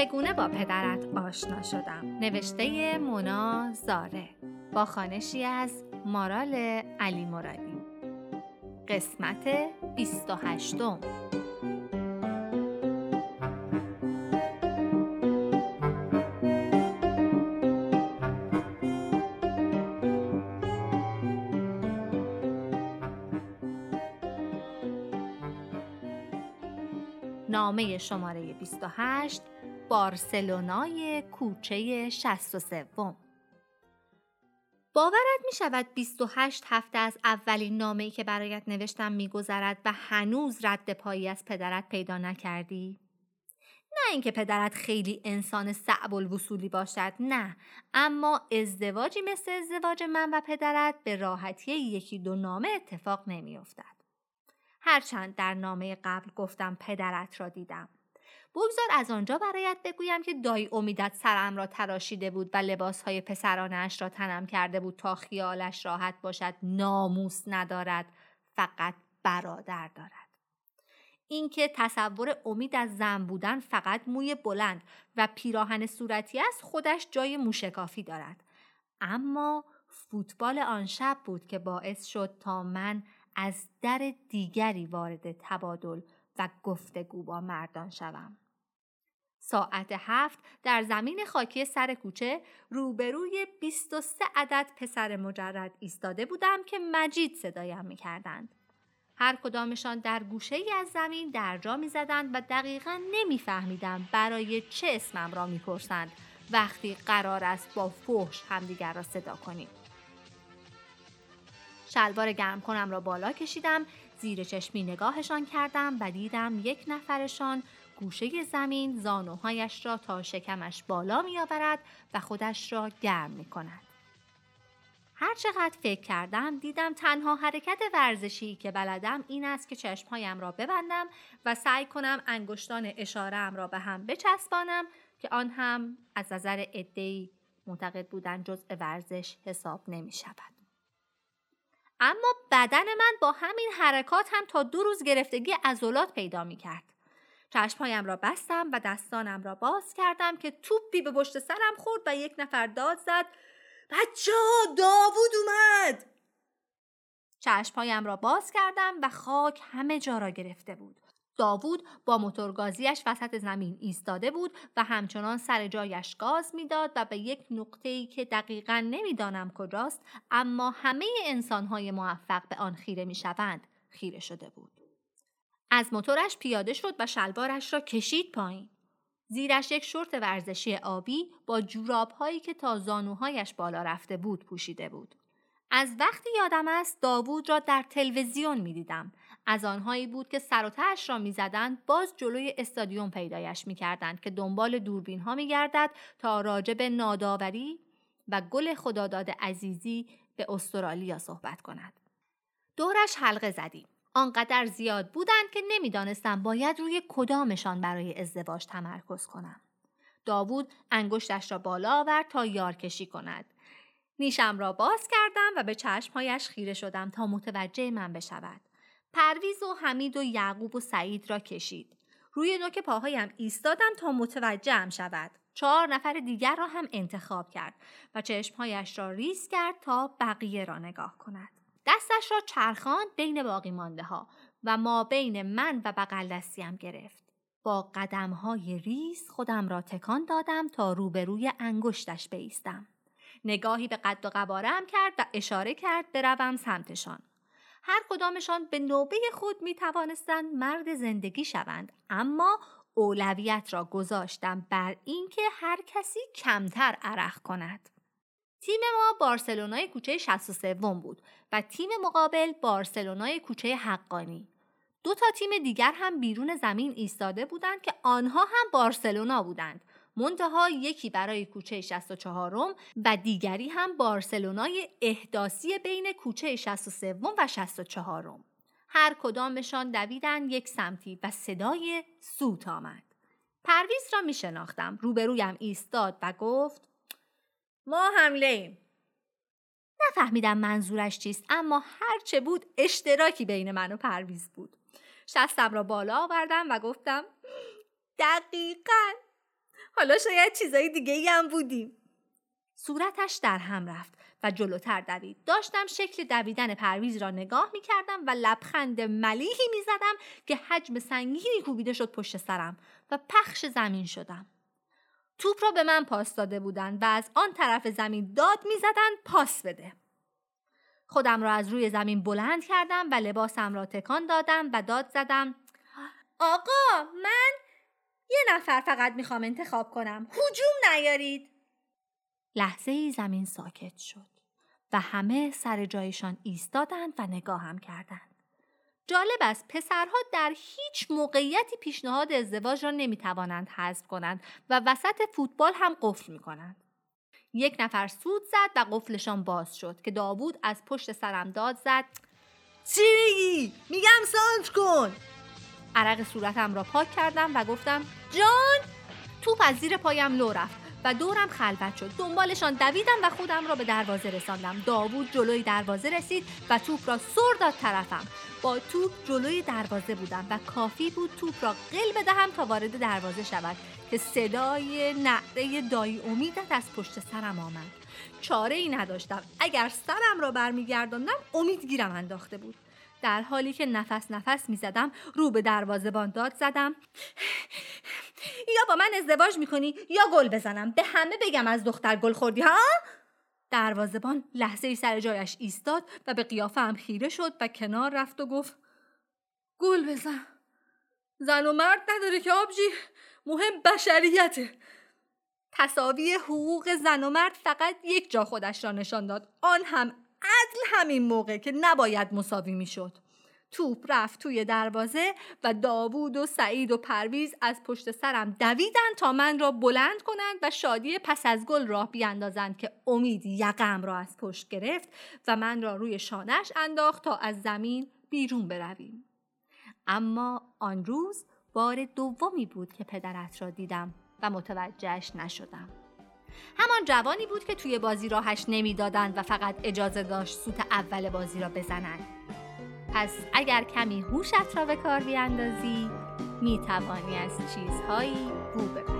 چگونه با پدرت آشنا شدم، نوشته مونا زارع، با خوانشی از مارال علی مرادی. قسمت 28. نامه شماره 28، بارسلونای کوچه 63. باورت می شود 28 هفته از اولین نامه‌ای که برایت نوشتم می‌گذرد و هنوز رد پایی از پدرت پیدا نکردی؟ نه اینکه پدرت خیلی انسان صعب الوصولی باشد، نه، اما ازدواجی مثل ازدواج من و پدرت به راحتی یکی دو نامه اتفاق نمی‌افتد. هرچند در نامه قبل گفتم پدرت را دیدم. بگذار از آنجا برایت بگویم که دایی امیدت سرم را تراشیده بود و لباسهای پسرانش را تنم کرده بود تا خیالش راحت باشد ناموس ندارد، فقط برادر دارد. اینکه تصور امید از زن بودن فقط موی بلند و پیراهن صورتی است خودش جای موشکافی دارد. اما فوتبال آن شب بود که باعث شد تا من از در دیگری وارد تبادل و گفتگو با مردان شوم. ساعت 7 در زمین خاکی سر کوچه روبروی 23 عدد پسر مجرد ایستاده بودم که مجید صدایم می‌کردند. هر کدامشان در گوشه‌ای از زمین درجا می‌زدند و دقیقاً نمی‌فهمیدم برای چه اسمم را می‌پرسند وقتی قرار است با فحش همدیگر را صدا کنیم. شلوار گرم کنم را بالا کشیدم، زیر چشمی نگاهشان کردم و دیدم یک نفرشان گوشه زمین زانوهایش را تا شکمش بالا می آورد و خودش را گرم می کند. هرچقدر فکر کردم دیدم تنها حرکت ورزشی که بلدم این است که چشمهایم را ببندم و سعی کنم انگشتان اشاره‌ام را به هم بچسبانم که آن هم از نظر عده‌ای معتقد بودن جزء ورزش حساب نمی شود. اما بدن من با همین حرکات هم تا 2 روز گرفتگی عضلات پیدا می کرد. چشمهایم را بستم و دستانم را باز کردم که توپی به پشت سرم خورد و یک نفر داد زد: بچه‌ها داوود اومد! چشمهایم را باز کردم و خاک همه جا را گرفته بود. داوود با موتورگازیش وسط زمین ایستاده بود و همچنان سر جایش گاز میداد و به یک نقطه‌ای که دقیقاً نمیدانم کجاست، اما همه انسان‌های موفق به آن خیره میشوند، خیره شده بود. از موتورش پیاده شد و شلوارش را کشید پایین. زیرش یک شورت ورزشی آبی با جوراب‌هایی که تا زانوهایش بالا رفته بود پوشیده بود. از وقتی یادم است داوود را در تلویزیون می‌دیدم. از آنهایی بود که سر و تهش را می‌زدند، باز جلوی استادیوم پیدایش می‌کردند که دنبال دوربین‌ها می‌گردد تا راجب ناداوری و گل خداداد عزیزی به استرالیا صحبت کند. دورش حلقه زدیم. آنقدر زیاد بودند که نمی‌دانستم باید روی کدامشان برای ازدواج تمرکز کنم. داوود انگشتش را بالا آورد تا یارکشی کند. نیشم را باز کردم و به چشمهایش خیره شدم تا متوجه من بشود. پرویز و حمید و یعقوب و سعید را کشید. روی نوک پاهایم ایستادم تا متوجهم شود. 4 نفر دیگر را هم انتخاب کرد و چشمهایش را ریز کرد تا بقیه را نگاه کند. دستش را چرخاند بین باقی مانده ها و ما بین من و بغل دستیم گرفت. با قدم‌های ریز خودم را تکان دادم تا روبروی انگشتش بایستم. نگاهی به قد و قواره‌ام کرد و اشاره کرد بروم سمتشان. هر کدامشان به نوبه خود می توانستند مرد زندگی شوند، اما اولویت را گذاشتم بر اینکه هر کسی کمتر عرق کند. تیم ما بارسلونای کوچه 63 بود و تیم مقابل بارسلونای کوچه حقانی. 2 تا تیم دیگر هم بیرون زمین ایستاده بودند که آنها هم بارسلونا بودند. منتها یکی برای کوچه 64 و دیگری هم بارسلونای احداثی بین کوچه 63 و 64. هر کدامشان دویدند یک سمتی و صدای سوت آمد. پرویز را می شناختم. روبرویم ایستاد و گفت: ما حمله ایم. نفهمیدم منظورش چیست، اما هرچه بود اشتراکی بین من و پرویز بود. شستم را بالا آوردم و گفتم: دقیقاً حالا شاید چیزای دیگه‌ای هم بودیم. صورتش در هم رفت و جلوتر دوید. داشتم شکل دویدن پرویز را نگاه می‌کردم و لبخند ملیحی می‌زدم که حجم سنگینی کوبیده شد پشت سرم و پخش زمین شدم. توپ را به من پاس داده بودند و از آن طرف زمین داد می‌زدند پاس بده. خودم را از روی زمین بلند کردم و لباسم را تکان دادم و داد زدم: آقا، من یه نفر فقط میخوام انتخاب کنم، هجوم نیارید. لحظه‌ای زمین ساکت شد و همه سر جایشان ایستادند و نگاهم کردند. جالب است پسرها در هیچ موقعیتی پیشنهاد ازدواج را نمیتوانند حذف کنند و وسط فوتبال هم قفل میکنند. یک نفر سوت زد و قفلشان باز شد که داوود از پشت سرم داد زد: چی میگی؟ میگم سانت کن. عرق صورتم را پاک کردم و گفتم: جان. توپ از زیر پایم لو رفت و دورم خلوت شد. دنبالشان دویدم و خودم را به دروازه رساندم. داوود جلوی دروازه رسید و توپ را سر داد طرفم. با توپ جلوی دروازه بودم و کافی بود توپ را قل بدهم تا وارد دروازه شود که صدای نعره دایی امیدت از پشت سرم آمد. چاره‌ای نداشتم. اگر سرم را برمیگرداندم امید گیرم انداخته بود. در حالی که نفس میزدم رو به دروازه‌بان داد زدم: یا با من ازدواج میکنی یا گل بزنم، به همه بگم از دختر گل خوردی ها. دروازه‌بان لحظه‌ای سر جایش ایستاد و به قیافه‌ام خیره شد و کنار رفت و گفت: گل بزن، زن و مرد نداره که آبجی، مهم بشریته. تساوی حقوق زن و مرد فقط یک جا خودش را نشان داد، آن هم عدل، همین موقع که نباید مساوی میشد. توپ رفت توی دروازه و داوود و سعید و پرویز از پشت سرم دویدن تا من را بلند کنند و شادی پس از گل راه بیاندازند که امید یقم را از پشت گرفت و من را روی شانش انداخت تا از زمین بیرون برویم. اما آن روز بار دومی بود که پدرت را دیدم و متوجهش نشدم. همان جوانی بود که توی بازی راهش نمیدادند و فقط اجازه داشت سوت اول بازی را بزنند. پس اگر کمی هوشت را به کار بیاندازی، میتوانی از چیزهایی بو ببری.